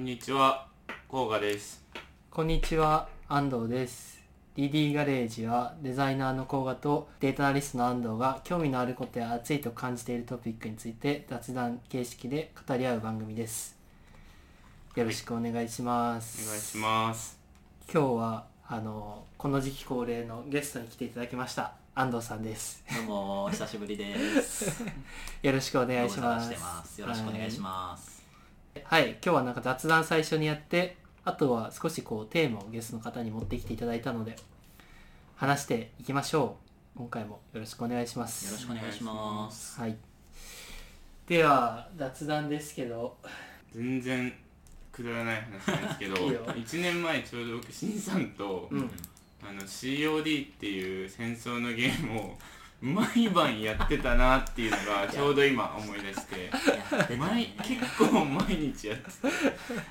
んにちは、甲賀です。こんにちは、安藤です。DD ガレージはデザイナーの甲賀とデータアナリストの安藤が興味のあることや熱いと感じているトピックについて雑談形式で語り合う番組です。よろしくお願いします。お願いします。今日はこの時期恒例のゲストに来ていただきました安藤さんです。どうもお久しぶりです。よろしくお願いします。よろしくお願いします。はい、今日はなんか雑談最初にやって、あとは少しこうテーマをゲストの方に持ってきていただいたので話していきましょう。今回もよろしくお願いします。よろしくお願いします。はい。では雑談ですけど、全然くだらない話なんですけど、1年前ちょうど僕新さんと、COD っていう戦争のゲームを毎晩やってたなっていうのがちょうど今思い出して、結構毎日やって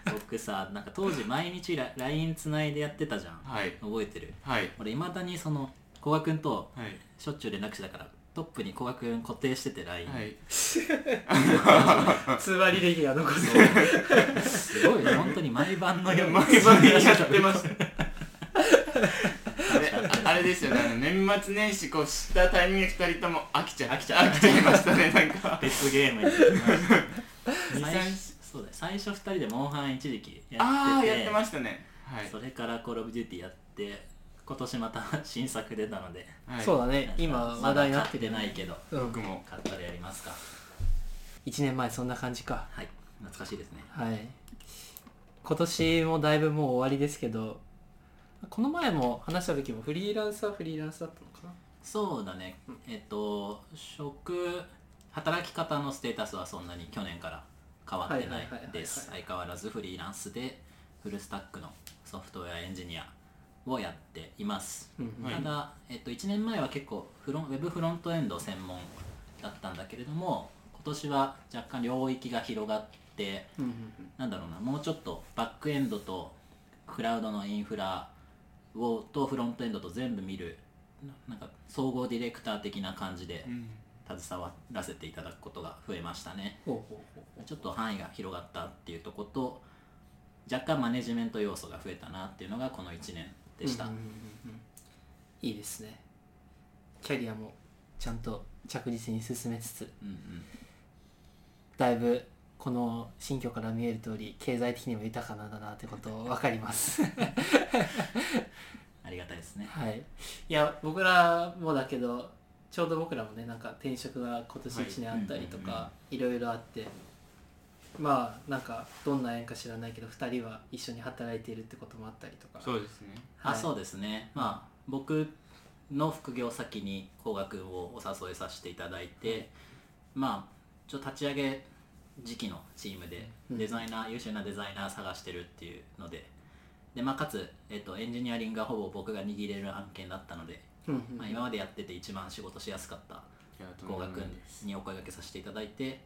た。僕さ、なんか当時毎日 LINE つないでやってたじゃん、はい、覚えてる、はい、俺未だにその古賀くんとしょっちゅう連絡してたから、はい、トップに古賀くん固定してて LINE、はい、通話履歴が残ってるすごいね、本当に毎晩のように毎晩やってましたあれですよね、年末年始こう知ったタイミング2人とも飽きちゃいましたね、なんか別ゲームにそうだ、最初2人でモンハン一時期やってて、あーやってましたね、はい、それからコールオブデューティーやって今年また新作出たので、はい、そうだね、今話題になっててないけど、僕も買ったらやりますか。1年前そんな感じか、はい、懐かしいですね。はい、今年もだいぶもう終わりですけど、この前も話した時もフリーランスだったのかな。そうだね、働き方のステータスはそんなに去年から変わってないです。相変わらずフリーランスでフルスタックのソフトウェアエンジニアをやっています、はい、ただ、1年前は結構ウェブフロントエンド専門だったんだけれども、今年は若干領域が広がって、なんだろうな、もうちょっとバックエンドとクラウドのインフラをとフロントエンドと全部見る、なんか総合ディレクター的な感じで携わらせていただくことが増えましたね、ちょっと範囲が広がったっていうところと、若干マネジメント要素が増えたなっていうのがこの1年でした、いいですね。キャリアもちゃんと着実に進めつつ、だいぶこの新居から見える通り経済的にも豊かなんだなってことを分かりますありがたいですね。はい、いや僕らもだけど、ちょうど僕らもね、なんか転職が今年1年あったりとかいろいろあって、まあなんかどんな縁か知らないけど2人は一緒に働いているってこともあったりとか。そうですね、はい、あ、そうですね、まあ僕の副業先に甲賀君をお誘いさせていただいて、まあちょっと立ち上げ時期のチームでデザイナー、優秀なデザイナー探してるっていうので、まあ、かつ、エンジニアリングがほぼ僕が握れる案件だったので、今までやってて一番仕事しやすかった甲賀君にお声掛けさせていただいて、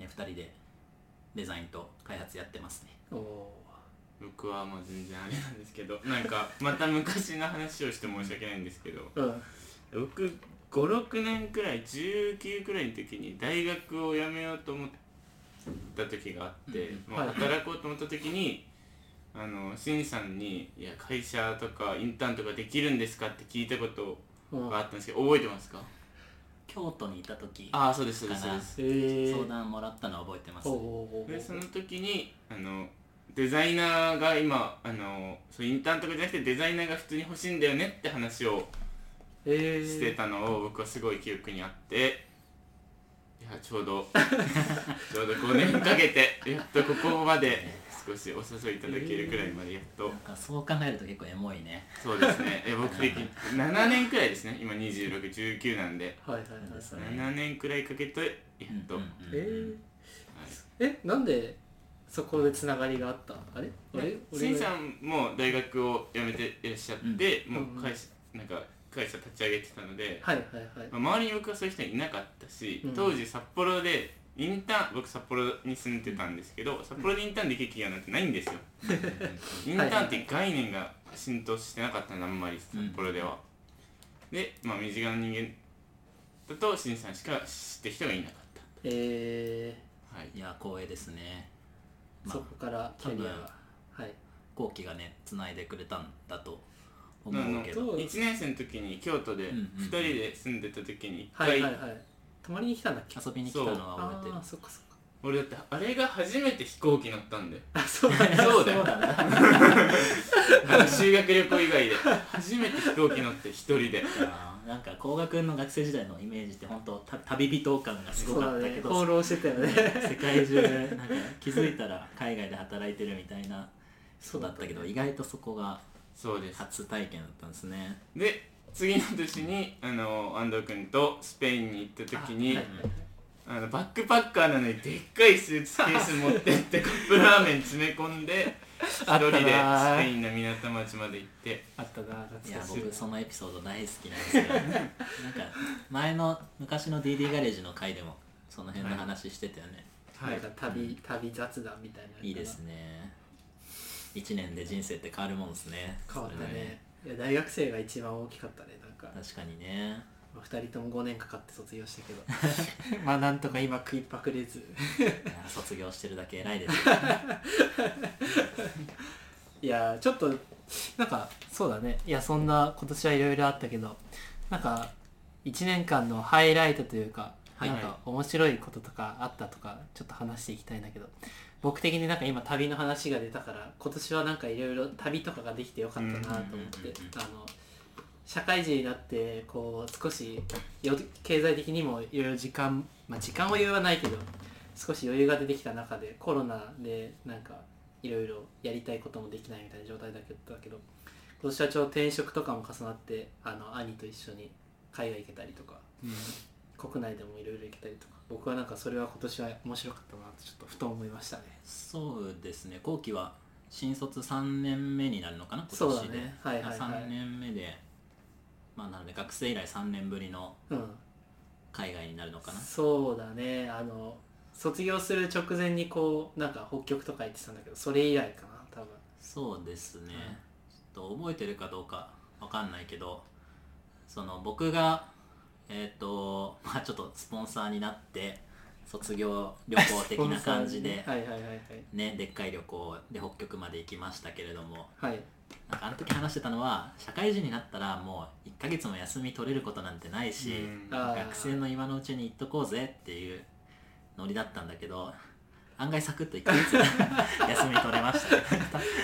2人でデザインと開発やってますね。僕はもう全然あれなんですけどなんかまた昔の話をして申し訳ないんですけど、僕5、6年くらい、19くらいの時に大学を辞めようと思ってた時があって、働こうと思った時に新さんに「いや会社とかインターンとかできるんですか?」って聞いたことがあったんですけど、覚えてますか？京都にいた時かな。あ、そうですそうですそうです。相談もらったのは覚えてます。でその時にデザイナーが今そうインターンとかじゃなくてデザイナーが普通に欲しいんだよねって話をしてたのを僕はすごい記憶にあって、ちょうど5年かけてやっとここまで少しお誘いいただけるくらいまでやっと、なんかそう考えると結構エモいね。そうですね、僕的に7年くらいですね、今26、19なんで、7年くらいかけてやっと、なんでそこでつながりがあった？あれ新さんも大学を辞めていらっしゃって、もうなんか会社立ち上げてたので、周りに僕はそういう人いなかったし、当時札幌でインターン、僕札幌に住んでたんですけど、札幌でインターンできる企業なんてないんですよインターンって概念が浸透してなかったの、あんまり札幌では、で、まあ身近な人間だと新さんしか知ってる人がいなかった。いや光栄ですね。そこからキャリアが、はい、後期がねつないでくれたんだと思うけど、1年生の時に京都で2人で住んでた時に1回、うんうんうん、はいはいはい、泊まりに来たんだっけ、遊びに来たのは覚えてる。あ、そっかそっか。俺だってあれが初めて飛行機乗ったんで。あ、そうだね。そうだよ。修学旅行以外で初めて飛行機乗って一人で。なんか工学の学生時代のイメージって本当旅人感がすごかったけど、放浪してたよね。世界中なんか気づいたら海外で働いてるみたいな人だったけど、意外とそこが初体験だったんですね。で次の年に安藤君とスペインに行った時に。バックパッカーなのにでっかいスーツケース持ってってカップラーメン詰め込んで一人でスペインの港町まで行って。あったな。いや、僕そのエピソード大好きなんですよ。なんか前の昔の DD ガレージの回でもその辺の話してたよね、はいはい、なんか旅雑談みたいな。いいですね。1年で人生って変わるもんですね。変わったね。いや、大学生が一番大きかったね。なんか確かにね、2人とも5年かかって卒業したけどまあなんとか今食いっぱくれず卒業してるだけ偉いですよいや、ちょっとなんかそうだね。いや、そんな今年はいろいろあったけど、なんか1年間のハイライトというか、はい、なんか面白いこととかあったとかちょっと話していきたいんだけど、僕的になんか今旅の話が出たから、今年はなんかいろいろ旅とかができてよかったなと思って、社会人になってこう少し経済的にもいろいろ時間余裕はないけど少し余裕が出てきた中で、コロナでなんかいろいろやりたいこともできないみたいな状態だったけど、今年はちょうど転職とかも重なって、兄と一緒に海外行けたりとか、うん、国内でもいろいろ行けたりとか、僕はなんかそれは今年は面白かったなとちょっとふと思いましたね。そうですね。後期は新卒3年目になるのかな今年で。そうだね、はいはいはい、3年目で、まあ、なので学生以来3年ぶりの海外になるのかな、うん、そうだね。卒業する直前にこうなんか北極とか行ってたんだけど、それ以来かな多分。そうですね、うん、ちょっと覚えてるかどうかわかんないけど、その僕がまあちょっとスポンサーになって卒業旅行的な感じでね、でっかい旅行で北極まで行きましたけれども、はい、なんかあの時話してたのは、社会人になったらもう1ヶ月も休み取れることなんてないし、学生の今のうちに行っとこうぜっていうノリだったんだけど、案外サクッと1ヶ月休み取れましたね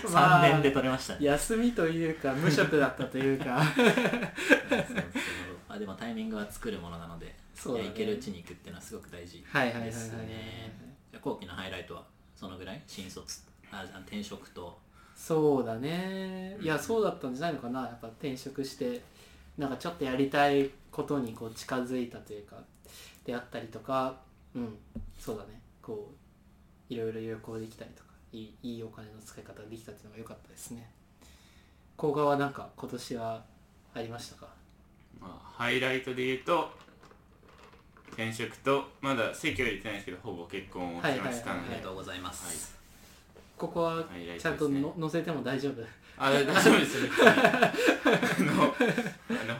3年で取れましたね、まあ、休みというか無職だったというかでもタイミングは作るものなので、そうだね、行けるうちに行くっていうのはすごく大事ですね。後期のハイライトはそのぐらい、新卒、転職と。そうだね。いや、そうだったんじゃないのかな。やっぱ転職してなんかちょっとやりたいことにこう近づいたというかであったりとか、うん、そうだね、こういろいろ旅行できたりとか、いいお金の使い方ができたっていうのが良かったですね。甲賀はなんか今年はありましたか？まあ、ハイライトで言うと転職と、まだ籍は入れてないですけどほぼ結婚をしましたので、ありがとうございます、はい。ここはちゃんと載せても大丈夫？あ、大丈夫ですよ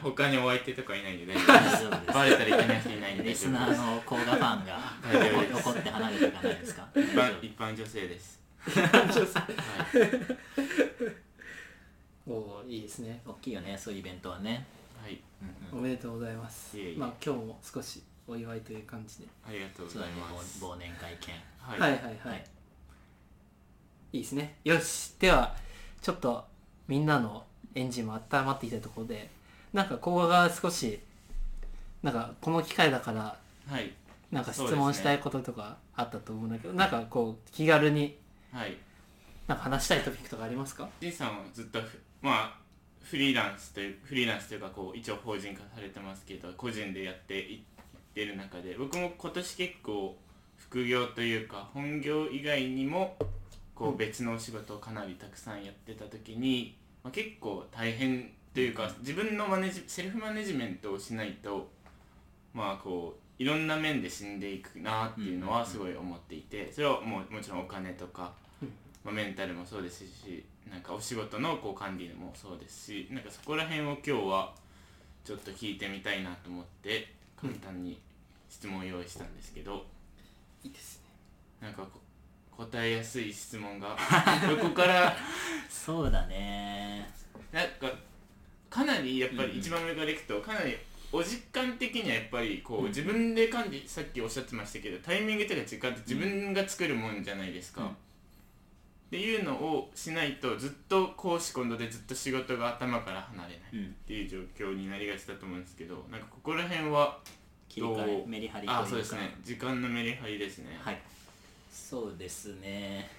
他にお相手とかいないんで大丈夫です。バレたりいけない人いないんでリスナーの甲賀ファンが怒って離れていかないですか？一般女性です。はい、お、いいですね。大きいよね、そういうイベントはね。はい、うんうん、おめでとうございます。いえいえ、まあ、今日も少しお祝いという感じでありがとうございます。忘年会兼、はい、はいはいはい、はい、いいですね。よし、ではちょっとみんなのエンジンも温まってきたところで、なんかここが少しなんかこの機会だから、はい、なんか質問したいこととかあったと思うんだけど、ね、なんかこう気軽に、はい、なんか話したいトピックとかありますか？Jさんはずっとまあフリーランスというかこう一応法人化されてますけど個人でやっていってる中で、僕も今年結構副業というか本業以外にもこう別のお仕事をかなりたくさんやってた時に、まあ、結構大変というか自分のセルフマネジメントをしないと、まあこういろんな面で死んでいくなっていうのはすごい思っていて、それはもちろんお金とか、まあ、メンタルもそうですし、なんかお仕事のこう管理もそうですし、なんかそこら辺を今日はちょっと聞いてみたいなと思って簡単に質問を用意したんですけど、いいですね。なんか答えやすい質問がどこからそうだね、なんかかなりやっぱり一番上からいくとかなりお時間的にはやっぱりこう自分で管理、さっきおっしゃってましたけどタイミングとか時間って自分が作るもんじゃないですか、っていうのをしないとずっと公私混同でずっと仕事が頭から離れないっていう状況になりがちだと思うんですけど、なんかここら辺は切り替えメリハリというか、あ、そうですね、時間のメリハリですね。はい、そうですね。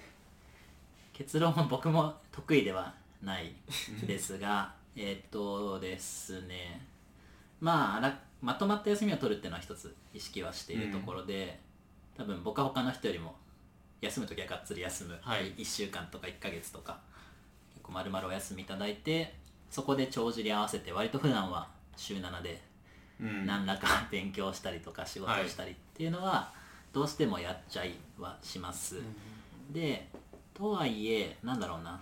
結論は僕も得意ではないですがですね、まあ、まとまった休みを取るっていうのは一つ意識はしているところで、多分僕は他の人よりも休むときはがっつり休む、はい、1週間とか1ヶ月とか結構丸々お休みいただいて、そこで帳尻合わせて割と普段は週7で何らか勉強したりとか仕事したりっていうのはどうしてもやっちゃいはします、はい、で、とはいえなんだろうな、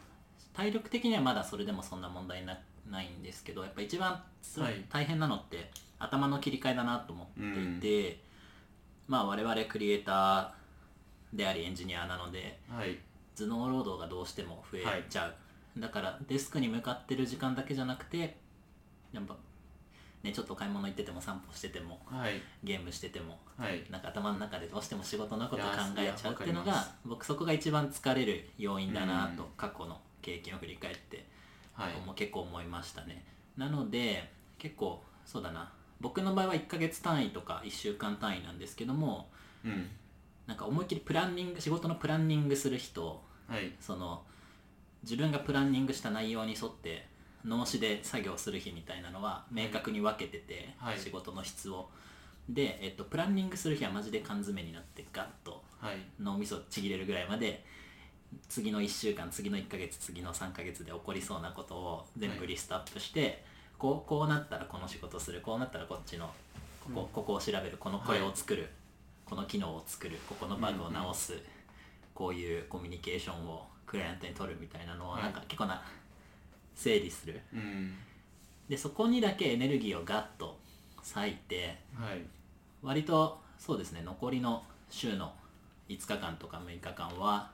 体力的にはまだそれでもそんな問題ないんですけど、やっぱ一番大変なのって頭の切り替えだなと思っていて、まあ我々クリエイターでありエンジニアなので、はい、頭脳労働がどうしても増えちゃう、はい、だからデスクに向かってる時間だけじゃなくて、やっぱね、ちょっと買い物行ってても散歩してても、はい、ゲームしてても、はい、なんか頭の中でどうしても仕事のことを考えちゃうっていうのが、僕そこが一番疲れる要因だなと過去の経験を振り返って、はい、結構思いましたね。なので結構そうだな、僕の場合は1ヶ月単位とか1週間単位なんですけども、うん、なんか思いっきりプランニング、仕事のプランニングする日と、はい、その自分がプランニングした内容に沿って脳死で作業する日みたいなのは明確に分けてて、はい、仕事の質をで、プランニングする日はマジで缶詰になってガッと脳みそちぎれるぐらいまで次の1週間、次の1ヶ月、次の3ヶ月で起こりそうなことを全部リストアップして、はい、こうなったらこの仕事する、こうなったらこっちのここを調べる、これを作る、はい、この機能を作る、ここのバグを直す、うんうん、こういうコミュニケーションをクライアントに取るみたいなのをなんか結構な、はい、整理する、うん、でそこにだけエネルギーをガッと割いて、はい、割とそうですね、残りの週の5日間とか6日間は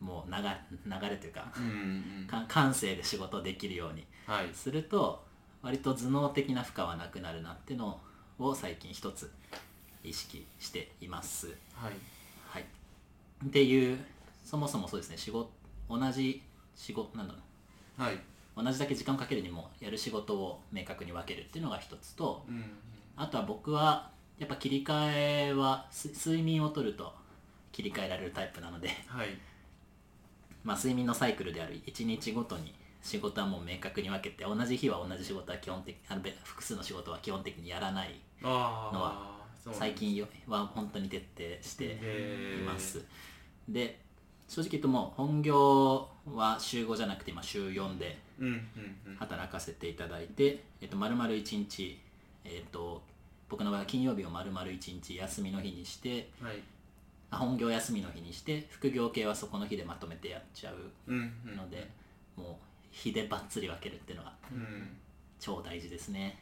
もう流れというか、感性で仕事できるようにすると、割と頭脳的な負荷はなくなるなってのを最近一つ意識しています。はいはい、っていう、そもそもそうですね、同じだけ時間をかけるにもやる仕事を明確に分けるっていうのが一つと、うんうん、あとは僕はやっぱ切り替えは睡眠をとると切り替えられるタイプなので、はい、まあ、睡眠のサイクルである1日ごとに仕事はもう明確に分けて、同じ日は同じ仕事は基本的に複数の仕事は基本的にやらないのは最近は本当に徹底しています。で、正直言うともう本業は週5じゃなくて今週4で働かせていただいて、丸々1日、僕の場合は金曜日を丸々1日休みの日にして、はい、本業休みの日にして副業系はそこの日でまとめてやっちゃうので、もう日でバッツリ分けるっていうのが超大事ですね。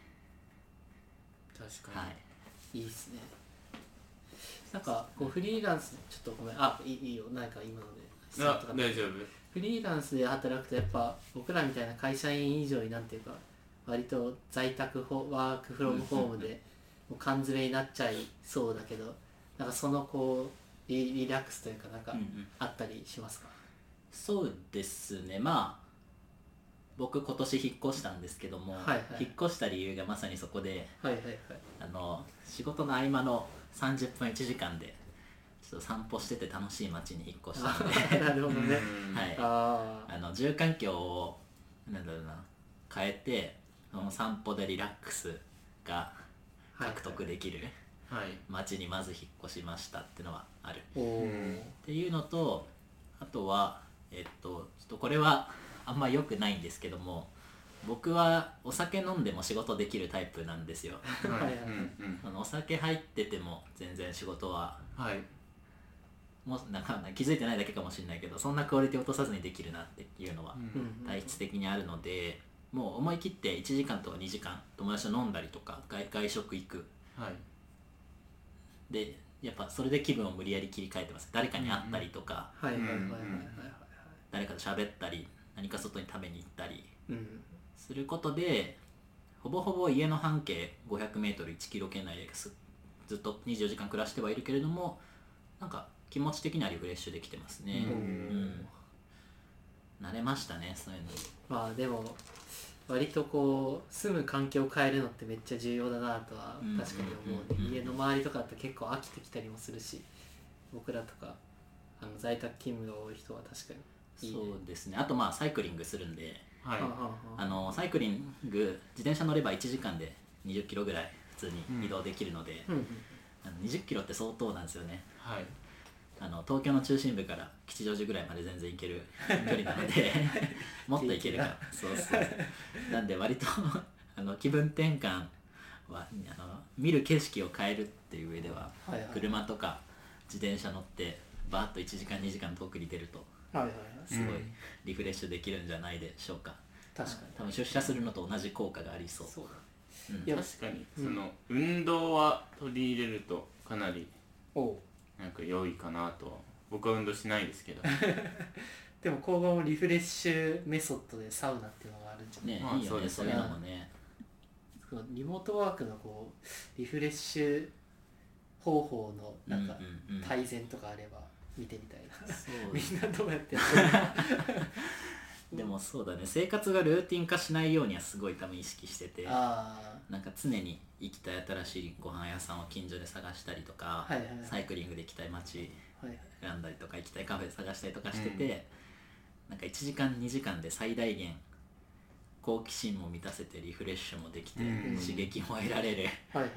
確かに、はい、いいですね。なんかこうフリーランス、ちょっとごめん、あ、いいよ、なんか今のであ、大丈夫。フリーランスで働くとやっぱ僕らみたいな会社員以上になんていうか割と在宅ワークフロムホームでもう缶詰になっちゃいそうだけど、なんかそのこうリラックスというか、なんかあったりしますか？そうですね、まあ僕今年引っ越したんですけども、はいはい、引っ越した理由がまさにそこで、はいはいはい、仕事の合間の30分1時間でちょっと散歩してて楽しい街に引っ越したのでなるほどね、はい、住環境をなんだろうな、変えてその散歩でリラックスが獲得できる、はいはいはい、町にまず引っ越しましたってのはあるっていうのと、あとはちょっとこれはあんま良くないんですけども、僕はお酒飲んでも仕事できるタイプなんですよお酒入ってても全然仕事は、はい、もうなんか気づいてないだけかもしれないけど、そんなクオリティ落とさずにできるなっていうのは体質的にあるので、もう思い切って1時間とか2時間友達と飲んだりとか外食行く、はいでやっぱそれで気分を無理やり切り替えてます。誰かに会ったりとか、誰かと喋ったり、何か外に食べに行ったりすることで、ほぼほぼ家の半径 500m、1キロ圏内でずっと24時間暮らしてはいるけれども、なんか気持ち的にはリフレッシュできてますね。慣れましたね、そういうの。まあでも割とこう住む環境を変えるのってめっちゃ重要だなとは確かに思うね。家の周りとかだと結構飽きてきたりもするし、僕らとか在宅勤務が多い人は確かにいい、ね、そうですね。あとまあサイクリングするんで、はい、サイクリング自転車乗れば1時間で20キロぐらい普通に移動できるので、20キロって相当なんですよね、はい、東京の中心部から吉祥寺ぐらいまで全然行ける距離なのでもっと行けるからそうそうなんで割と気分転換は見る景色を変えるっていう上では、はいはい、車とか自転車乗ってバーッと1時間2時間遠くに出ると、はいはいはい、すごいリフレッシュできるんじゃないでしょうか。確かに多分出社するのと同じ効果がありそう。そうだ、ね、うん、いや確かに、うん、運動は取り入れるとかなりなんか良いかなと。僕は運動しないですけどでも今後リフレッシュメソッドでサウナっていうのがあるんじゃない、ね、まあ、いいよね、そういうのもね。リモートワークのこうリフレッシュ方法のなんか改善とかあれば見てみたいな、うんうんうん、みんなどうやってやってるでもそうだね、生活がルーティン化しないようにはすごい多分意識してて、なんか常に行きたい新しいご飯屋さんを近所で探したりとか、はいはいはい、サイクリングで行きたい街選んだりとか、行きたいカフェ探したりとかしてて、なんか1時間2時間で最大限好奇心も満たせてリフレッシュもできて、刺激も得られるはいはい、はい、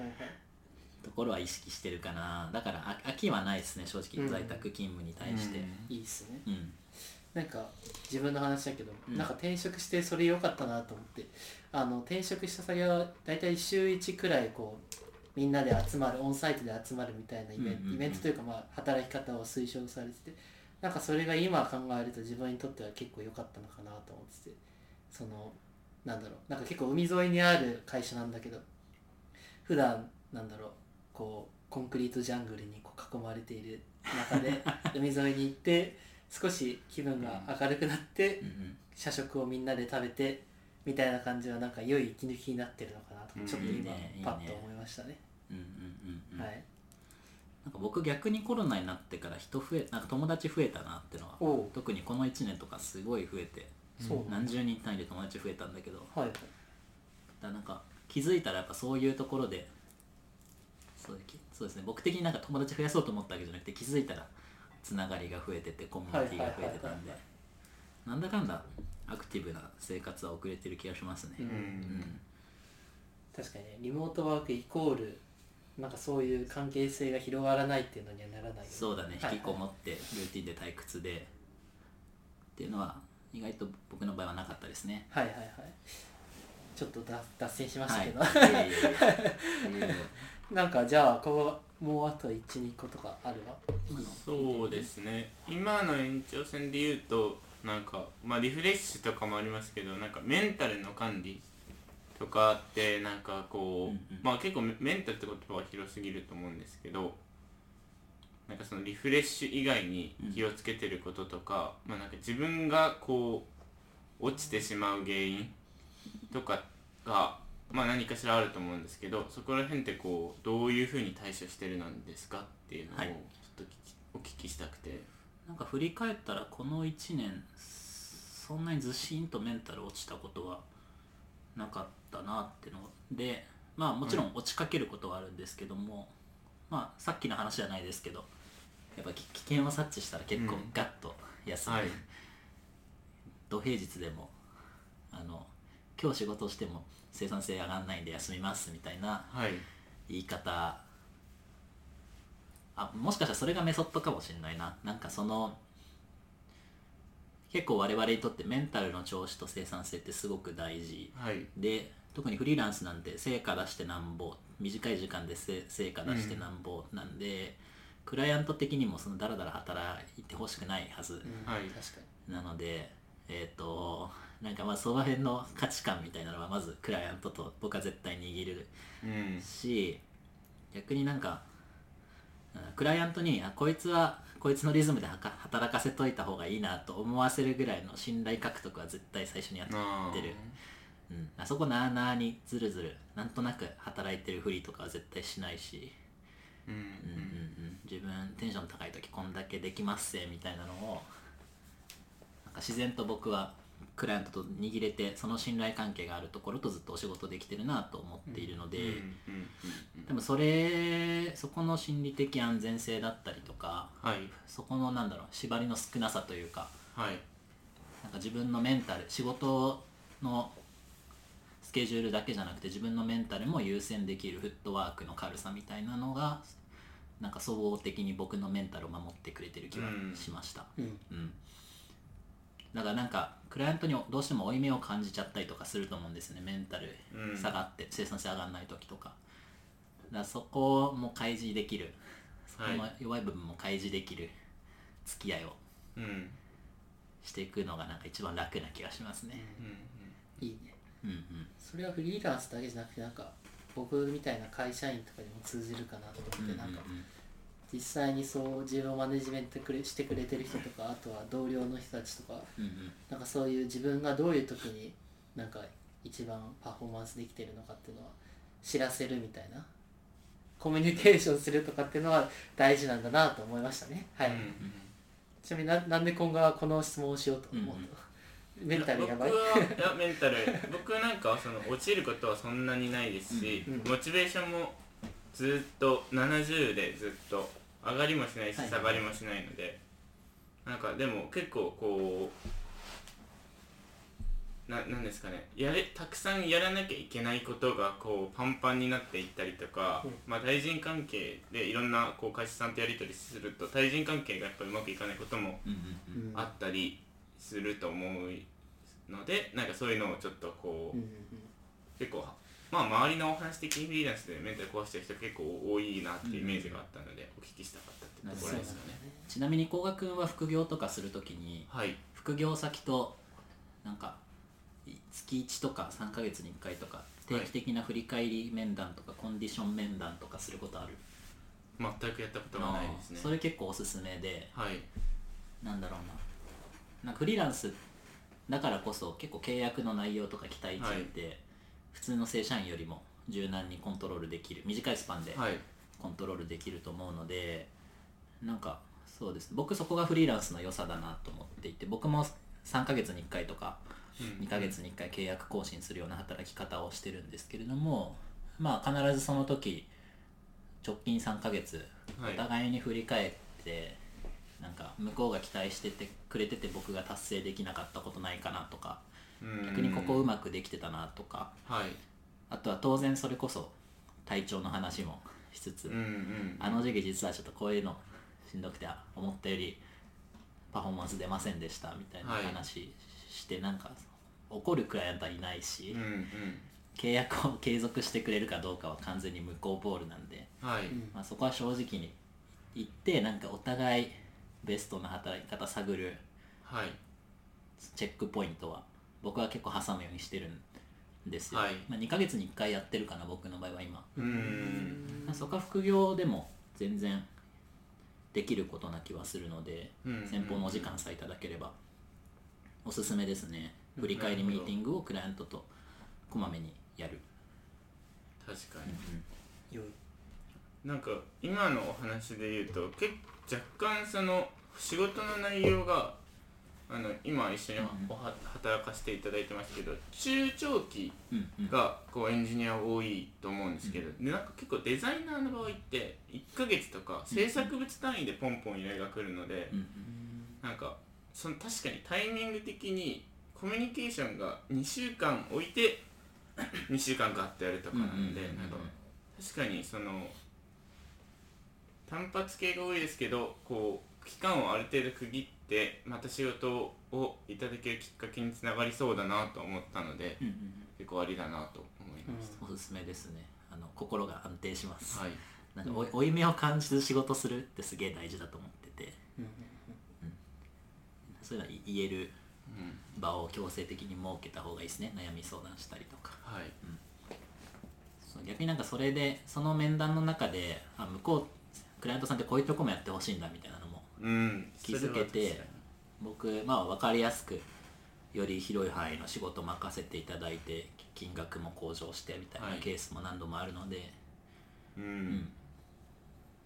ところは意識してるかな。だから飽きはないですね、正直在宅勤務に対して、いいですね、なんか自分の話だけど、なんか転職してそれ良かったなと思って、転職した先はだいたい週1くらいこうみんなで集まる、オンサイトで集まるみたいなイベントというか、まあ働き方を推奨されてて、なんかそれが今考えると自分にとっては結構良かったのかなと思ってて、そのなんだろう、なんか結構海沿いにある会社なんだけど、普段なんだろうこうコンクリートジャングルにこう囲まれている中で海沿いに行って少し気分が明るくなって、社食をみんなで食べてみたいな感じはなんか良い息抜きになってるのかなとか、ちょっと今パッと思いましたね。なんか僕逆にコロナになってからなんか友達増えたなってのは、特にこの1年とかすごい増えて、何十人単位で友達増えたんだけど、だからなんか気づいたらやっぱそういうところで、そうですね、僕的になんか友達増やそうと思ったわけじゃなくて、気づいたらつながりが増えててコミュニティが増えてたんで、なんだかんだアクティブな生活は遅れてる気がしますね。確かにね、リモートワークイコールなんかそういう関係性が広がらないっていうのにはならないよね。そうだね、引きこもってルーティンで退屈でっていうのは意外と僕の場合はなかったですね。はいはいはい、ちょっと脱線しましたけど、なんかじゃあこうもうあと 1,2 個とかあるわ。そうですね、今の延長線で言うとなんか、まあ、リフレッシュとかもありますけど、なんかメンタルの管理とかってなんかこう、まあ結構メンタルって言葉は広すぎると思うんですけど、なんかそのリフレッシュ以外に気をつけてることとか、まあなんか自分がこう落ちてしまう原因とかがまあ何かしらあると思うんですけど、そこら辺ってこうどういうふうに対処してるなんですかっていうのをちょっとお聞きしたくて、なんか振り返ったらこの1年そんなにずしんとメンタル落ちたことはなかったなってので、まあもちろん落ちかけることはあるんですけども、まあさっきの話じゃないですけど、やっぱ危険を察知したら結構ガッと休む、土平日でも今日仕事をしても生産性上がんないんで休みますみたいな言い方、もしかしたらそれがメソッドかもしれないな。なんかその結構我々にとってメンタルの調子と生産性ってすごく大事、で特にフリーランスなんて成果出してなんぼ、短い時間で成果出してなんぼなんで、クライアント的にもそのダラダラ働いてほしくないはず、なのでなんかまあその辺の価値観みたいなのはまずクライアントと僕は絶対握るし、逆になんかクライアントにこいつはこいつのリズムで働かせといた方がいいなと思わせるぐらいの信頼獲得は絶対最初にやってる。うん、あそこなあなあにずるずるなんとなく働いてるふりとかは絶対しないし、うんうんうん、自分テンション高い時こんだけできますぜみたいなのをなんか自然と僕はクライアントと握れて、その信頼関係があるところとずっとお仕事できてるなと思っているので、でもそこの心理的安全性だったりとか、はい、そこのなんだろう縛りの少なさというか、はい、なんか自分のメンタル、仕事のスケジュールだけじゃなくて自分のメンタルも優先できるフットワークの軽さみたいなのがなんか総合的に僕のメンタルを守ってくれてる気がしました、うんうん、だからなんかクライアントにどうしても負い目を感じちゃったりとかすると思うんですね。メンタル下がって生産性上がらない時とか、だからそこも開示できる、そこの弱い部分も開示できる付き合いをしていくのがなんか一番楽な気がしますね、うんうん、いいね。うんうん、それはフリーランスだけじゃなくてなんか僕みたいな会社員とかにも通じるかなと思って、なんか実際にそう自分をマネジメントしてくれてる人とか、あとは同僚の人たちとか、なんかそういう自分がどういう時になんか一番パフォーマンスできてるのかっていうのは知らせるみたいな、コミュニケーションするとかっていうのは大事なんだなと思いましたね。はい、うんうん、ちなみになんで今後はこの質問をしようと思うと、うんうんメンタルやばい。メンタル僕なんかはその落ちることはそんなにないですし、うんうん、モチベーションもずっと70でずっと上がりもしないし下がりもしないので、はい、なんかでも結構こうなんですかね、たくさんやらなきゃいけないことがこうパンパンになっていったりとか、うん、まあ、対人関係でいろんなこう会社さんとやり取りすると対人関係がやっぱうまくいかないこともあったり、うんうんうんすると思うので、なんかそういうのをちょっとこう、うんうんうん、結構まあ周りのお話的にフリーランスでメンタル壊してる人結構多いなっていうイメージがあったので、お聞きしたかったってところですよね。ちなみに甲賀くんは副業とかするときに、はい、副業先となんか月1とか3ヶ月に1回とか定期的な振り返り面談とかコンディション面談とかすることある？全くやったことがないですね。それ結構おすすめで、はい、なんだろうな。なんかフリーランスだからこそ結構契約の内容とか期待値って普通の正社員よりも柔軟にコントロールできる、短いスパンでコントロールできると思うので、なんかそうです。僕そこがフリーランスの良さだなと思っていて、僕も3ヶ月に1回とか2ヶ月に1回契約更新するような働き方をしてるんですけれども、まあ必ずその時直近3ヶ月お互いに振り返ってなんか向こうが期待しててくれてて僕が達成できなかったことないかなとか、逆にここうまくできてたなとか、はい、あとは当然それこそ体調の話もしつつ、うんうん、あの時期実はちょっとこういうのしんどくて思ったよりパフォーマンス出ませんでしたみたいな話して、はい、なんか怒るクライアントはいないし、うんうん、契約を継続してくれるかどうかは完全に向こうボールなんで、はい、まあ、そこは正直に言ってなんかお互いベストな働き方探るチェックポイントは僕は結構挟むようにしてるんですよ、はい、まあ、2ヶ月に1回やってるかな僕の場合は今。そこは副業でも全然できることな気はするので、先方のお時間さえいただければおすすめですね。振り返りミーティングをクライアントとこまめにやる。確かに、うんうん、なんか今のお話で言うと結構若干その仕事の内容が今一緒に働かせていただいてますけど、中長期がこうエンジニア多いと思うんですけど、でなんか結構デザイナーの場合って1ヶ月とか制作物単位でポンポン依頼が来るので、なんかその確かにタイミング的にコミュニケーションが2週間置いて2週間ガッとやるとかなんで、なんか確かにその単発系が多いですけど、こう期間をある程度区切ってまた仕事をいただけるきっかけにつながりそうだなと思ったので、うんうんうん、結構ありだなと思いました、うん、おすすめですね。心が安定します、はい、なんか負い目を感じず仕事するってすげえ大事だと思ってて、うんうん、そういうのは言える場を強制的に設けた方がいいですね。悩み相談したりとか、はい、うん、そう逆になんかそれでその面談の中で向こうクライアントさんってこういうとこもやってほしいんだみたいなのも気づけて、僕、まあ、分かりやすくより広い範囲の仕事を任せていただいて金額も向上してみたいなケースも何度もあるので、はい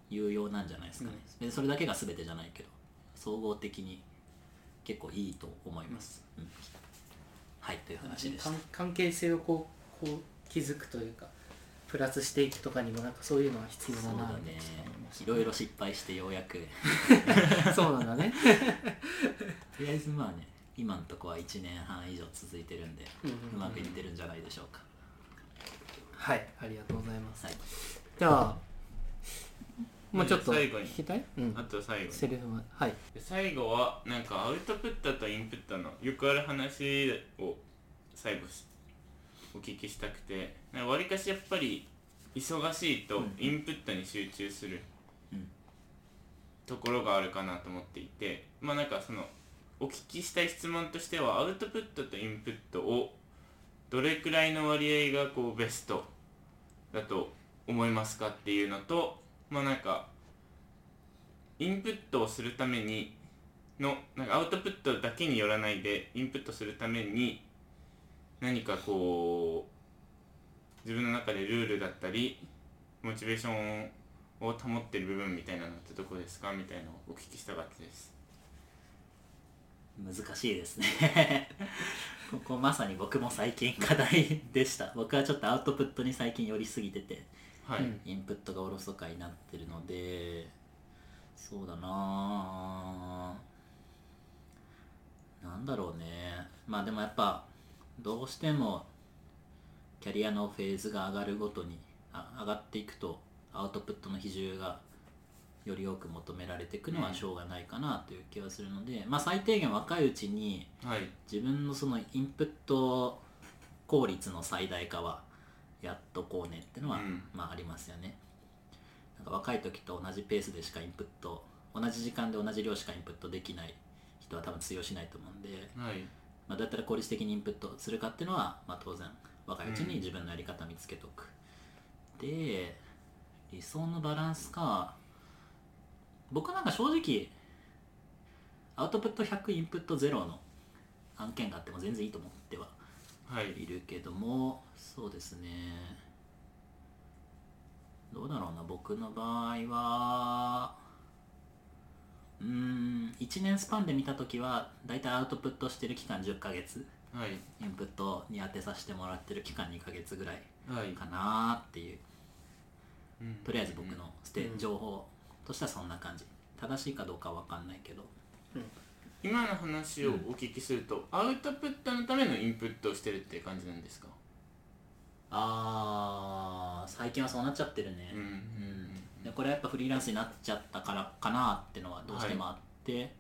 有用なんじゃないですかね、それだけが全てじゃないけど総合的に結構いいと思います、はいという話でした。関係性をこう気づくというかプラスしていくとかにもなんかそういうのは必要だなと思いましたね。いろいろ失敗してようやくそうなんだねとりあえずまあね今のとこは1年半以上続いてるんで、うまくいってるんじゃないでしょうか。はい、ありがとうございます。はい、じゃあ、もうちょっと最後に聞きたい？あと最後にセリフは、はい。最後はなんかアウトプットとインプットのよくある話を最後お聞きしたくて、わりかしやっぱり忙しいとインプットに集中するところがあるかなと思っていて、まあなんかそのお聞きしたい質問としては、アウトプットとインプットをどれくらいの割合がこうベストだと思いますかっていうのと、まあなんかインプットをするためにのなんかアウトプットだけによらないでインプットするために何かこう自分の中でルールだったりモチベーションを保ってる部分みたいなのってどこですかみたいなのをお聞きしたかったです。難しいですねここまさに僕も最近課題でした。僕はちょっとアウトプットに最近寄りすぎてて、インプットがおろそかになってるので、そうだなぁ、なんだろうね。まあでもやっぱどうしてもキャリアのフェーズが上がるごとに上がっていくとアウトプットの比重がより多く求められていくのはしょうがないかなという気はするので、まあ最低限若いうちに自分のそのインプット効率の最大化はやっとこうねってのはまあありますよね。なんか若い時と同じペースでしかインプット、同じ時間で同じ量しかインプットできない人は多分通用しないと思うんで、まあどうやったら効率的にインプットするかっていうのはまあ当然若いうちに自分のやり方見つけとく。で、理想のバランスか。僕なんか正直アウトプット100インプット0の案件があっても全然いいと思ってはいるけども、そうですね、どうだろうな。僕の場合は1年スパンで見たときはだいたいアウトプットしてる期間10ヶ月、インプットに当てさせてもらってる期間2ヶ月ぐらいかなっていう、とりあえず僕の情報としたらそんな感じ。正しいかどうかは分かんないけど、今の話をお聞きすると、アウトプットのためのインプットをしてるって感じなんですか？最近はそうなっちゃってるね。でこれはやっぱフリーランスになっちゃったからかなってのはどうしてもあって、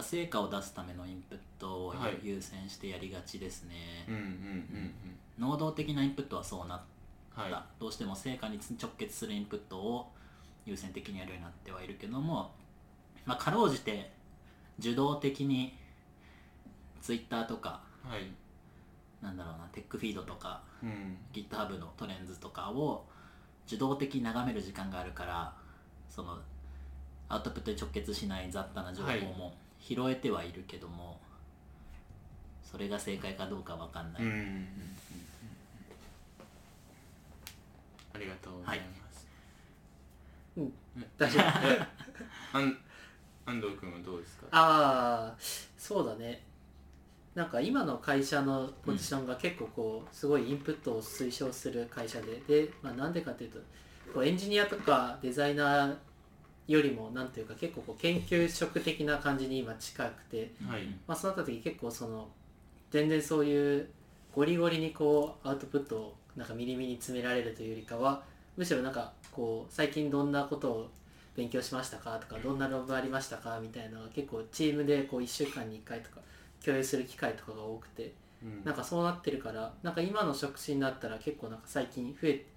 成果を出すためのインプットを優先してやりがちですね。能動的なインプットはそうなった、どうしても成果に直結するインプットを優先的にやるようになってはいるけども、まあ、かろうじて受動的に Twitter とか、なんだろうな、TechFeed とか、GitHub のトレンズとかを受動的に眺める時間があるから、そのアウトプットに直結しない雑多な情報も拾えてはいるけども、それが正解かどうか分かんない。ありがとうございます。大丈夫安藤君はどうですか？そうだね。なんか今の会社のポジションが結構こうすごいインプットを推奨する会社で、まあ、なんでかというとこうエンジニアとかデザイナーよりもなんていうか結構こう研究職的な感じに今近くて、まあ、そうなった時結構その全然そういうゴリゴリにこうアウトプットをなんかミリミリ詰められるというよりかは、むしろなんかこう最近どんなことを勉強しましたかとかどんな論文ありましたかみたいなのが結構チームでこう1週間に1回とか共有する機会とかが多くて、なんかそうなってるから、なんか今の職種になったら結構なんか最近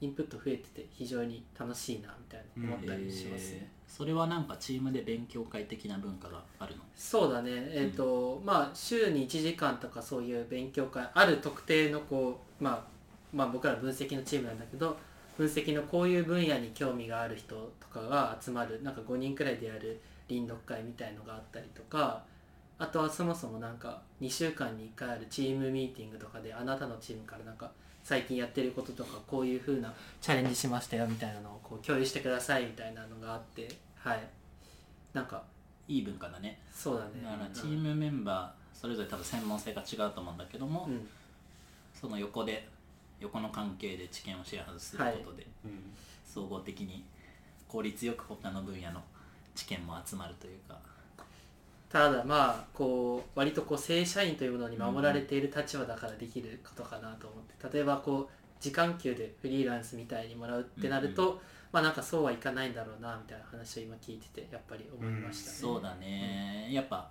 インプット増えてて非常に楽しいなみたいな思ったりしますね。それはなんかチームで勉強会的な文化があるの？そうだね、まあ週に1時間とかそういう勉強会ある特定のこう、まあ僕ら分析のチームなんだけど分析のこういう分野に興味がある人とかが集まる、なんか5人くらいでやる輪読会みたいのがあったりとか、あとはそもそもなんか2週間に1回あるチームミーティングとかで、あなたのチームからなんか最近やってることとかこういう風なチャレンジしましたよみたいなのをこう共有してくださいみたいなのがあって、はい、なんかいい文化だね。そうだね。だからチームメンバーそれぞれ多分専門性が違うと思うんだけども、うん、その横の関係で知見をシェアすることで、はい、うん、総合的に効率よく他の分野の知見も集まるというか。ただまあこう割とこう正社員というものに守られている立場だからできることかなと思って、例えばこう時間給でフリーランスみたいにもらうってなると、うんうん、まあ、なんかそうはいかないんだろうなみたいな話を今聞いててやっぱり思いましたね、うん、そうだね、うん、やっぱ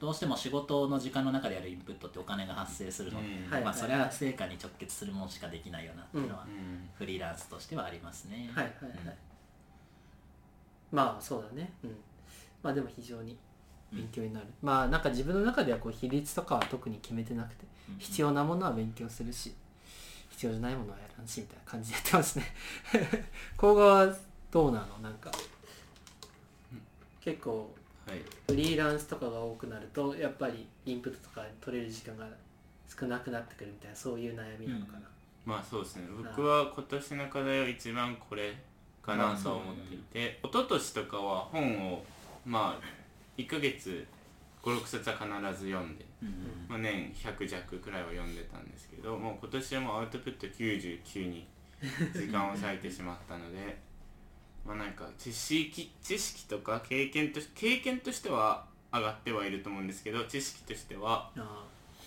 どうしても仕事の時間の中でやるインプットってお金が発生するので、うん、まあ、それは成果に直結するものしかできないよなっていうのはフリーランスとしてはありますね、うん、はいはいはい、うん、まあそうだね、うん、まあでも非常に勉強になる、うん、まあなんか自分の中ではこう比率とかは特に決めてなくて、うん、必要なものは勉強するし必要じゃないものはやらんしみたいな感じでやってますね今後はどうなの、なんか、うん、結構、はい、フリーランスとかが多くなるとやっぱりインプットとか取れる時間が少なくなってくるみたいな、そういう悩みなのかな、うん、まあそうですね、僕は今年の課題は一番これかなと思っていて、一昨年とかは本をまあ1ヶ月 5,6 冊は必ず読んで、うんうん、まあ、年100弱くらいは読んでたんですけど、もう今年はもうアウトプット99に時間を割いてしまったのでまあなんか知識とか経験としては上がってはいると思うんですけど、知識としては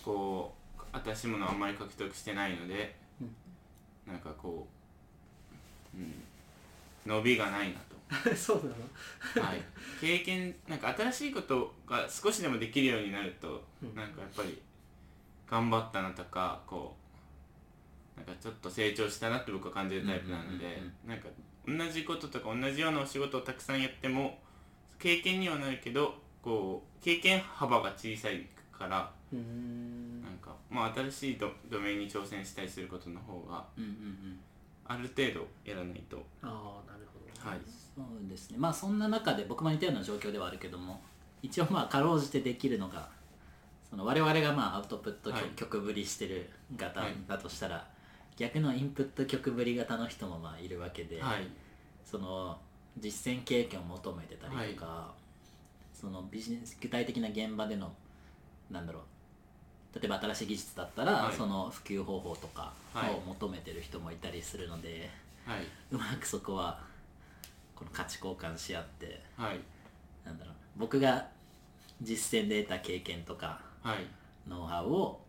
こう新しいものはあんまり獲得してないので、なんかこう、うん、伸びがないなとそうなのはい、経験、なんか新しいことが少しでもできるようになると、うん、なんかやっぱり頑張ったなとか、こうなんかちょっと成長したなって僕は感じるタイプなので、うんうんうんうん、なんか同じこととか同じようなお仕事をたくさんやっても経験にはなるけど、こう経験幅が小さいから、なんかまあ新しいドメインに挑戦したりすることの方が、うんうんうん、ある程度やらないと。ああ、なるほど。はい。そうですね。まあそんな中で僕も似たような状況ではあるけども、一応まあかろうじてできるのが、その我々がまあアウトプット曲振りしてる型だとしたら、はい、逆のインプット曲振り型の人もまあいるわけで、はい、その実践経験を求めてたりとか、はい、そのビジネス具体的な現場でのなんだろう、例えば新しい技術だったら、はい、その普及方法とかを求めてる人もいたりするので、はい、うまくそこはこの価値交換し合って、はい、なんだろう、僕が実践で得た経験とか、はい、ノウハウを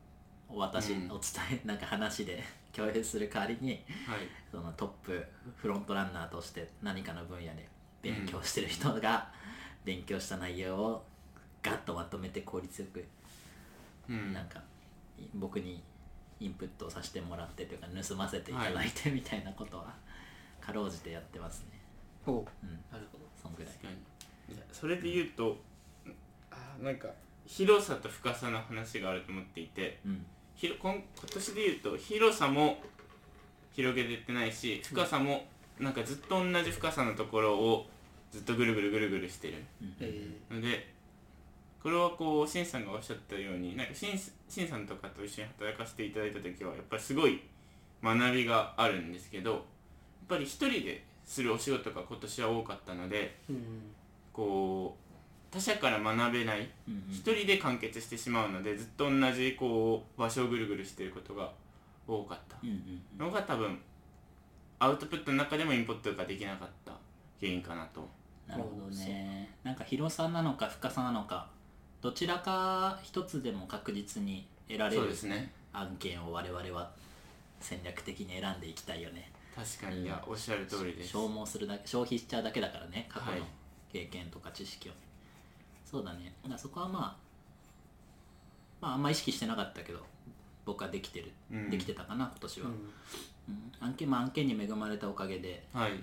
お伝えなんか話で共有する代わりに、はい、そのトップフロントランナーとして何かの分野で勉強してる人が勉強した内容をガッとまとめて効率よく、うん、なんか僕にインプットをさせてもらってというか盗ませていただいてみたいなことはかろうじてやってますね。おう、うん、なるほど。そんぐらい。確かに。じゃあそれで言うと、うん、なんか広さと深さの話があると思っていて、うん、今年で言うと広さも広げてってないし、深さもなんかずっと同じ深さのところをずっとぐるぐるしてる、うん、のでこれはこうシンさんがおっしゃったように、なんかシンさんとかと一緒に働かせていただいた時はやっぱりすごい学びがあるんですけど、やっぱり一人でするお仕事が今年は多かったので、うん、こう他者から学べない、うん、一人で完結してしまうのでずっと同じこう場所をぐるぐるしていることが多かったのが、多分アウトプットの中でもインプットができなかった原因かなと。なるほどね。なんか広さなのか深さなのかどちらか一つでも確実に得られる案件を我々は戦略的に選んでいきたいよね。確かに、いや、おっしゃる通りです。消費しちゃうだけだからね、過去の経験とか知識を、はい、そうだね。だからそこはまああんま意識してなかったけど僕はできてたかな今年は、うん、案件に恵まれたおかげで、はい、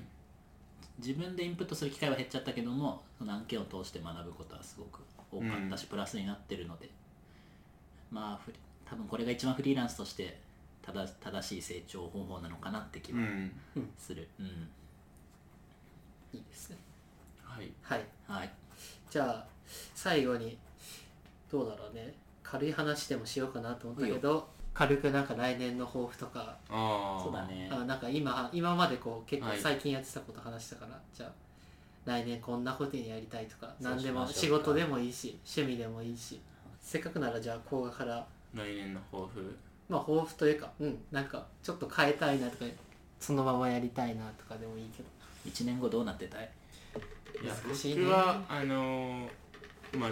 自分でインプットする機会は減っちゃったけども、その案件を通して学ぶことはすごく多かったし、プラスになってるので、まあ多分これが一番フリーランスとして正しい成長方法なのかなって気はする、うんうん、いいですね。はい、はいはい、じゃあ最後にどうだろうね、軽い話でもしようかなと思ったけど、軽くなんか来年の抱負とか、あそうだね、なんか今までこう結構最近やってたこと話したから、はい、じゃあ来年こんなことやりたいとか、何でも仕事でもいいし趣味でもいいし、せっかくならじゃあ甲賀から来年の抱負、まあ抱負というか、うん、なんかちょっと変えたいなとかそのままやりたいなとかでもいいけど、1年後どうなってたい？いや難しいね。僕はまあ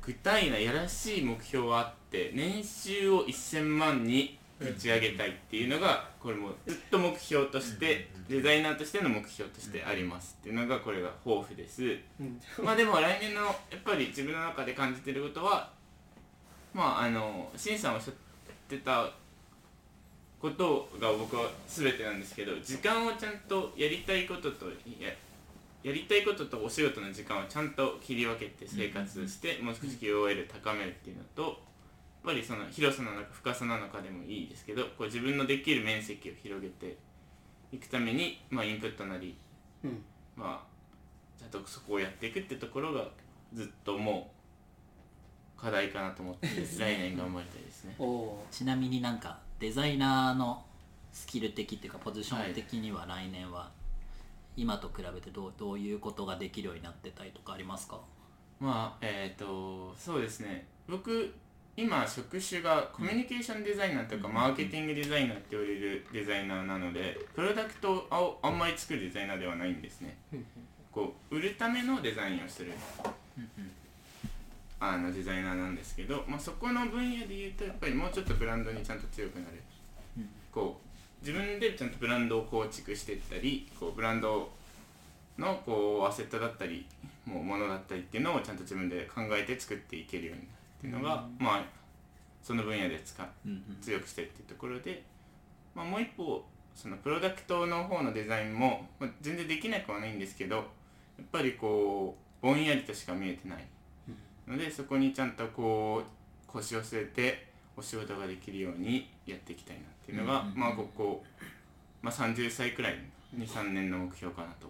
具体なやらしい目標はあって、年収を1000万に打ち上げたいっていうのが、これもずっと目標として、デザイナーとしての目標としてありますっていうのが、これが抱負です。まあでも来年のやっぱり自分の中で感じてることは、まあシンさんおっしゃってたことが僕は全てなんですけど、時間をちゃんとやりたいこととお仕事の時間をちゃんと切り分けて生活して、もう少し QOL 高めるっていうのと、やっぱりその広さなのか深さなのかでもいいですけど、こう自分のできる面積を広げていくために、まあ、インプットなり、うん、まあちゃんとそこをやっていくってところがずっともう課題かなと思って来年頑張りたいですね。おちなみになんかデザイナーのスキル的っていうかポジション的には来年は今と比べてどういうことができるようになってたりとかありますか？まあそうですね、僕今職種がコミュニケーションデザイナーとかマーケティングデザイナーって言われるデザイナーなので、プロダクトをあんまり作るデザイナーではないんですね。こう売るためのデザインをするデザイナーなんですけど、まあ、そこの分野で言うとやっぱりもうちょっとブランドにちゃんと強くなる、こう自分でちゃんとブランドを構築していったり、こうブランドのこうアセットだったりもう物だったりっていうのをちゃんと自分で考えて作っていけるようになるっていうのが、まあ、その分野で強くしてっていうところで、まあ、もう一方そのプロダクトの方のデザインも、まあ、全然できなくはないんですけど、やっぱりこうぼんやりとしか見えてないので、そこにちゃんとこう腰を据えてお仕事ができるようにやっていきたいなっていうのが、まあここ、まあ、30歳くらいの 2,3 年の目標かなと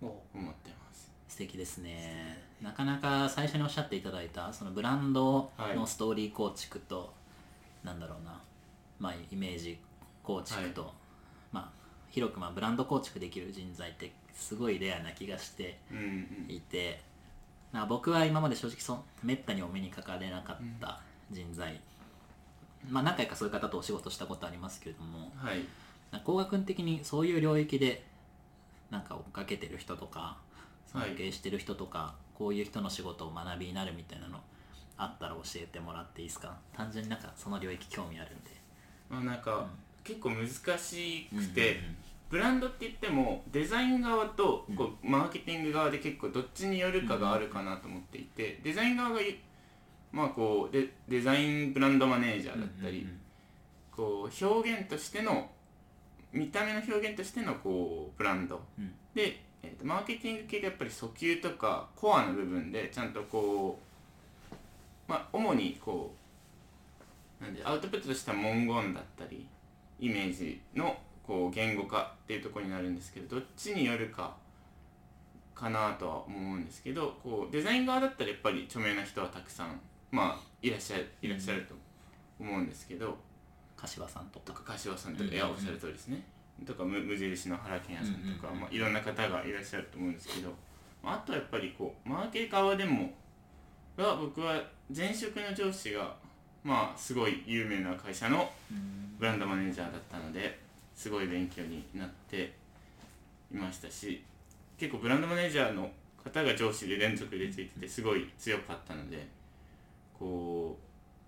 思ってます。素敵ですね。なかなか最初におっしゃっていただいたそのブランドのストーリー構築と、はい、なんだろうな、まあ、イメージ構築と、はい、まあ、広くまあブランド構築できる人材ってすごいレアな気がしていて、うんうん、僕は今まで正直めったにお目にかかれなかった人材、まあ、何回かそういう方とお仕事したことありますけれども、はい、工学的にそういう領域でなんか追っかけてる人とか尊敬してる人とか、はい、こういう人の仕事を学びになるみたいなのあったら教えてもらっていいですか？単純になんかその領域興味あるんで、まあ、なんか、うん、結構難しくて、ブランドって言ってもデザイン側とこう、マーケティング側で結構どっちによるかがあるかなと思っていて、デザイン側が、まあ、こう デザインブランドマネージャーだったり、こう表現としての見た目の表現としてのこうブランド、でマーケティング系でやっぱり訴求とかコアの部分でちゃんとこう、まあ、主にこうなんでアウトプットとした文言だったりイメージのこう言語化っていうところになるんですけど、どっちによるかなとは思うんですけど、こうデザイン側だったらやっぱり著名な人はたくさん、まあ、いらっしゃると思うんですけど、柏さんとかいやおっしゃる通りですね、とか無印の原健也さんとか、まあ、いろんな方がいらっしゃると思うんですけど、あとはやっぱりこうマーケー側でも僕は前職の上司が、まあ、すごい有名な会社のブランドマネージャーだったのですごい勉強になっていましたし、結構ブランドマネージャーの方が上司で連続でついててすごい強かったので、こう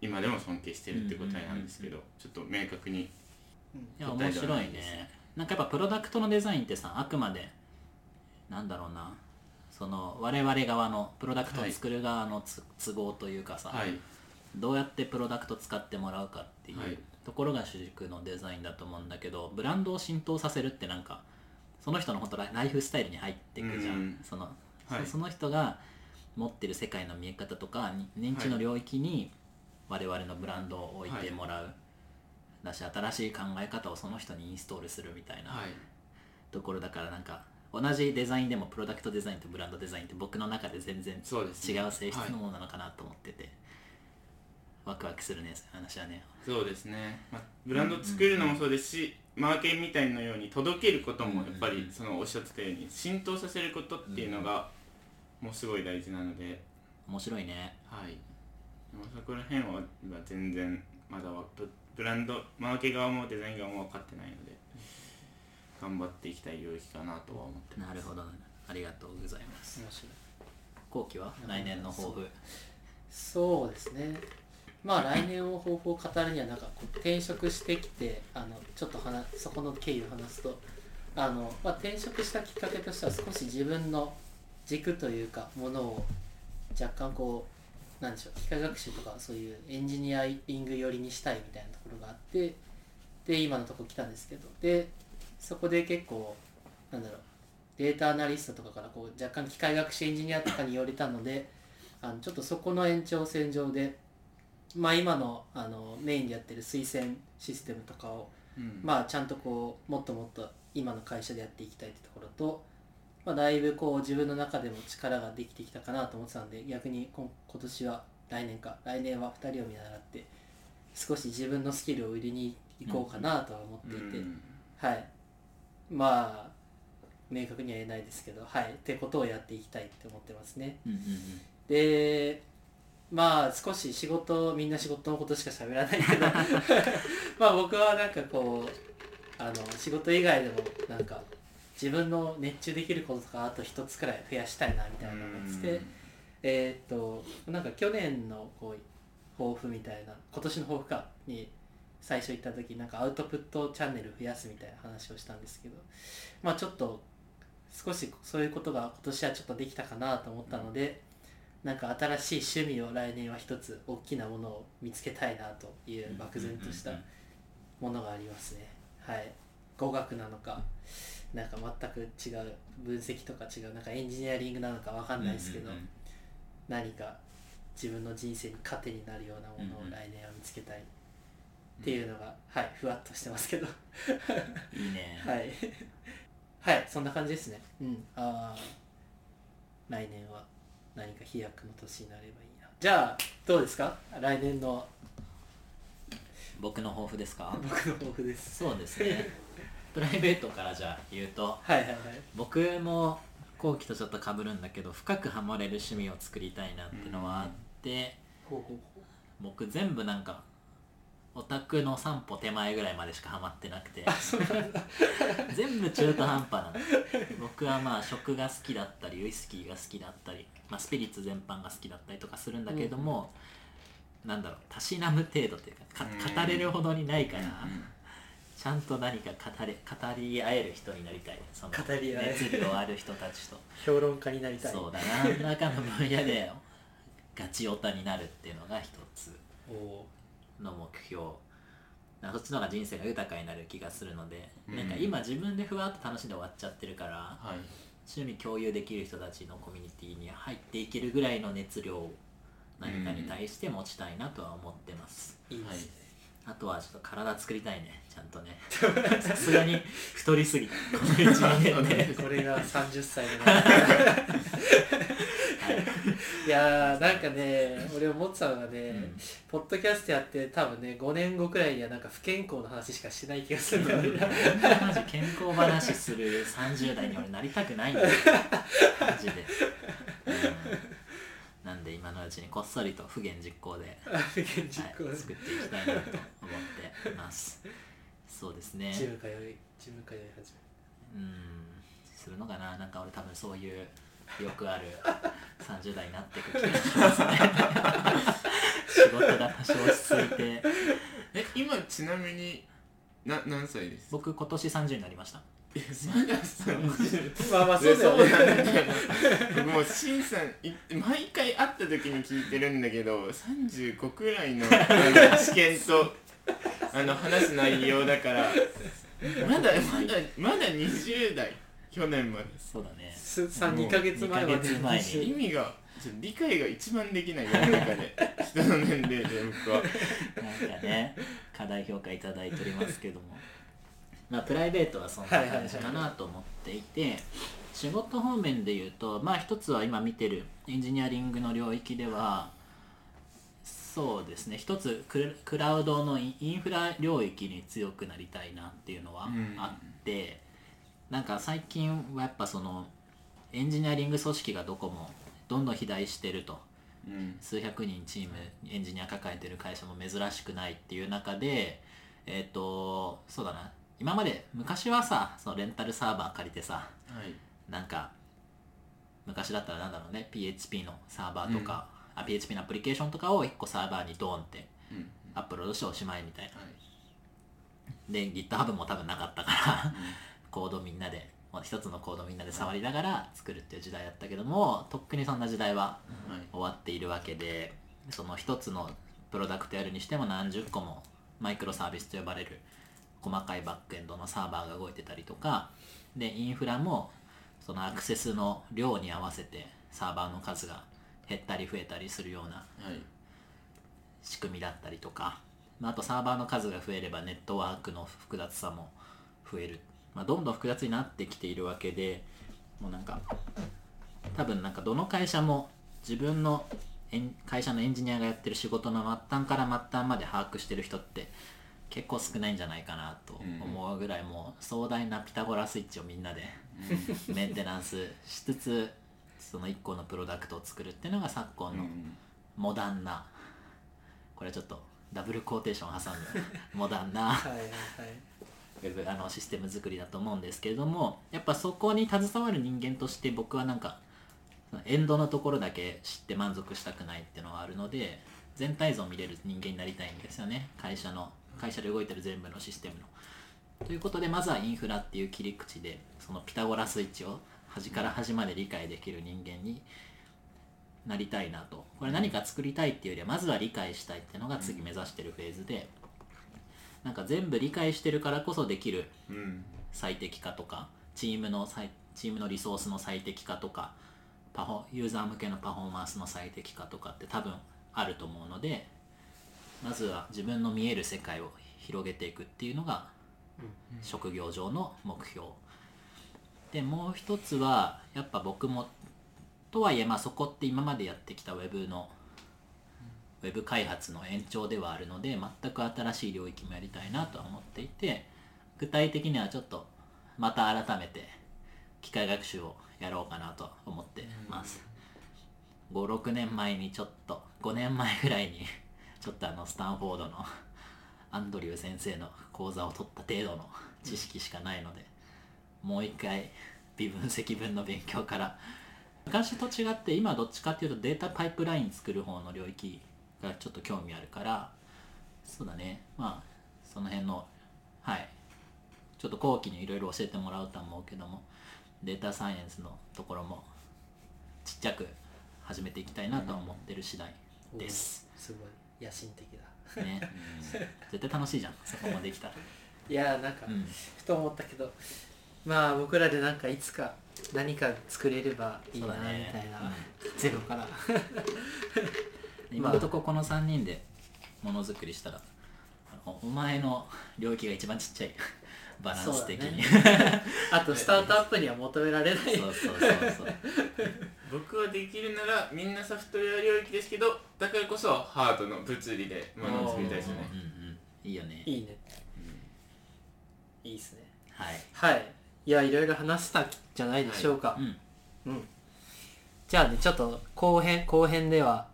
今でも尊敬してるって答えなんですけど、ちょっと明確に答えはないです。いや面白いね。なんかやっぱプロダクトのデザインってさ、あくまでなんだろうな、その我々側のプロダクトを作る側の都合というかさ、はい、どうやってプロダクト使ってもらうかっていうところが主軸のデザインだと思うんだけど、ブランドを浸透させるってなんかその人の本当ライフスタイルに入っていくじゃん。その人が持ってる世界の見え方とか認知の領域に我々のブランドを置いてもらう、はい、だし、新しい考え方をその人にインストールするみたいなところだから、なんか同じデザインでもプロダクトデザインとブランドデザインって僕の中で全然違う性質のものなのかなと思ってて、ワクワクするね、その話はね。そうですね、まあ、ブランド作るのもそうですし、マーケンみたいなように届けることもやっぱりそのおっしゃってたように浸透させることっていうのがもうすごい大事なので、面白いね。はい、そこら辺は全然まだブランドマーケ側もデザイン側も分かってないので頑張っていきたい領域かなとは思ってます。なるほど、ありがとうございます。面白い。後期は来年の抱負。そうですね、まあ来年を抱負を語るにはなんかこう転職してきて、ちょっとそこの経緯を話すと、まあ、転職したきっかけとしては少し自分の軸というかものを若干こうなんでしょう、機械学習とかそういうエンジニアリング寄りにしたいみたいなところがあって、で今のところ来たんですけど、でそこで結構なんだろう、データアナリストとかからこう若干機械学習エンジニアとかに寄れたので、ちょっとそこの延長線上で、まあ、今の、メインでやってる推薦システムとかを、まあ、ちゃんとこうもっともっと今の会社でやっていきたいってところと、まあ、だいぶこう自分の中でも力ができてきたかなと思ってたんで、逆に今年は来年は2人を見習って少し自分のスキルを売りに行こうかなとは思っていて、はい、まあ明確には言えないですけど、はいってことをやっていきたいって思ってますね。でまあ少し仕事、みんな仕事のことしか喋らないけどまあ僕はなんかこう仕事以外でもなんか自分の熱中できることとかあと一つくらい増やしたいなみたいな思ってて、なんか去年のこう抱負みたいな、今年の抱負かに最初行った時なんかアウトプットチャンネル増やすみたいな話をしたんですけど、まあちょっと少しそういうことが今年はちょっとできたかなと思ったので、なんか新しい趣味を来年は一つ大きなものを見つけたいなという漠然としたものがありますね。はい、語学なのか、なんか全く違う分析とか違うなんかエンジニアリングなのかわかんないですけど、何か自分の人生に糧になるようなものを来年は見つけたいっていうのが、はい、ふわっとしてますけどいいねはいはい、そんな感じですね。来年は何か飛躍の年になればいいな。じゃあどうですか、来年の僕の抱負ですか。僕の抱負です。そうですねプライベートからじゃあ言うと、僕も後期とちょっと被るんだけど、深くハマれる趣味を作りたいなってのはあって、僕全部なんかオタクの3歩手前ぐらいまでしかハマってなくて全部中途半端なの僕はまあ食が好きだったりウイスキーが好きだったり、まあ、スピリッツ全般が好きだったりとかするんだけれども、なんだろう、たしなむ程度というか、語れるほどにないから、ちゃんと何か語り合える人になりたい。その熱量ある人たちと評論家になりたい。そうだな、何らかの分野でガチオタになるっていうのが一つの目標。そっちの方が人生が豊かになる気がするので、なんか今自分でふわっと楽しんで終わっちゃってるから、趣味共有できる人たちのコミュニティに入っていけるぐらいの熱量を何かに対して持ちたいなとは思ってます。あとはちょっと体作りたいね、ちゃんとね。さすがに太りすぎたこの1、2年でこれが30歳になっていやーなんかね、俺思ってたのがね、ポッドキャストやって多分ね5年後くらいにはなんか不健康の話しかしない気がするんだよねマジ健康話する30代に俺なりたくないんだよマジで、なんで今のうちにこっそりと不言実行で、作っていきたいなと思ってますそうですね、自分通い始めるするのかな。なんか俺多分そういうよくある30代になってく気がしますね仕事が多少落ち着いて今ちなみに何歳ですか。僕今年30になりました。まあまあそうだよねもうしんさん毎回会った時に聞いてるんだけど、35くらいの試験と話す内容だからまだ20代去年まで。そうだね。2ヶ月前まで。意味が理解が一番できない世の中で人の年齢で僕はなんかね過大評価いただいておりますけども、まあプライベートはそんな感じかなと思っていて、はいはいはい、仕事方面でいうとまあ一つは今見てるエンジニアリングの領域ではそうですね、一つクラウドのインフラ領域に強くなりたいなっていうのはあって、うん、なんか最近はやっぱそのエンジニアリング組織がどこもどんどん肥大してると、うん、数百人チームエンジニア抱えてる会社も珍しくないっていう中で、そうだな、今まで昔はさそのレンタルサーバー借りてさ、はい、なんか昔だったらなんだろうね PHP のサーバーとか、うんPHP のアプリケーションとかを1個サーバーにドーンってアップロードしておしまいみたいな、うん、で GitHub も多分なかったから、うん、コードみんなで一つのコードみんなで触りながら作るっていう時代だったけども、とっくにそんな時代は終わっているわけで、その一つのプロダクトやるにしても何十個もマイクロサービスと呼ばれる細かいバックエンドのサーバーが動いてたりとかで、インフラもそのアクセスの量に合わせてサーバーの数が減ったり増えたりするような仕組みだったりとか、あとサーバーの数が増えればネットワークの複雑さも増える、まあ、どんどん複雑になってきているわけで、もうなんか多分なんかどの会社も自分の会社のエンジニアがやってる仕事の末端から末端まで把握してる人って結構少ないんじゃないかなと思うぐらい、もう壮大なピタゴラスイッチをみんなでメンテナンスしつつその1個のプロダクトを作るっていうのが昨今のモダンな、これちょっとダブルコーテーション挟んでモダンなシステム作りだと思うんですけれども、やっぱそこに携わる人間として僕はなんかエンドのところだけ知って満足したくないっていうのはあるので、全体像を見れる人間になりたいんですよね、会社で動いてる全部のシステムの。ということでまずはインフラっていう切り口でそのピタゴラスイッチを端から端まで理解できる人間になりたいなと。これ何か作りたいっていうよりはまずは理解したいっていうのが次目指してるフェーズで、なんか全部理解してるからこそできる最適化とかチームのリソースの最適化とかユーザー向けのパフォーマンスの最適化とかって多分あると思うので、まずは自分の見える世界を広げていくっていうのが職業上の目標で、もう一つはやっぱ僕もとはいえ、まあそこって今までやってきたウェブ開発の延長ではあるので全く新しい領域もやりたいなとは思っていて、具体的にはちょっとまた改めて機械学習をやろうかなと思ってます。5,6 年前にちょっと5年前ぐらいにちょっとスタンフォードのアンドリュー先生の講座を取った程度の知識しかないので、もう一回微分積分の勉強から、昔と違って今どっちかっていうとデータパイプライン作る方の領域がちょっと興味あるから、そうだね、まあその辺のちょっと後期にいろいろ教えてもらうと思うけども、データサイエンスのところもちっちゃく始めていきたいなと思ってる次第です、うん、すごい野心的だね、うん、絶対楽しいじゃんそこまできたら。いやなんか、うん、ふと思ったけど、まあ僕らでなんかいつか何か作れればいいなみたいな、ゼロから今のとここの3人でものづくりしたら、お前の領域が一番ちっちゃいバランス的に、ね、あとスタートアップには求められない僕はできるならみんなソフトウェア領域ですけど、だからこそハードの物理でものを作りたいですよね、うんうん、いいよね、いいね、うん、いいですね、はい、はいいやいろいろ話したんじゃないでしょうか、はい、うん、うん、じゃあねちょっと後編では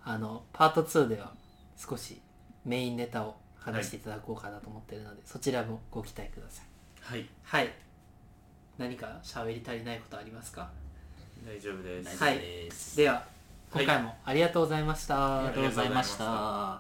パート2では少しメインネタを話していただこうかなと思ってるので、はい、そちらもご期待ください。はい、はい、何か喋り足りないことありますか？大丈夫です。はい、では今回もありがとうございました。ありがとうございました。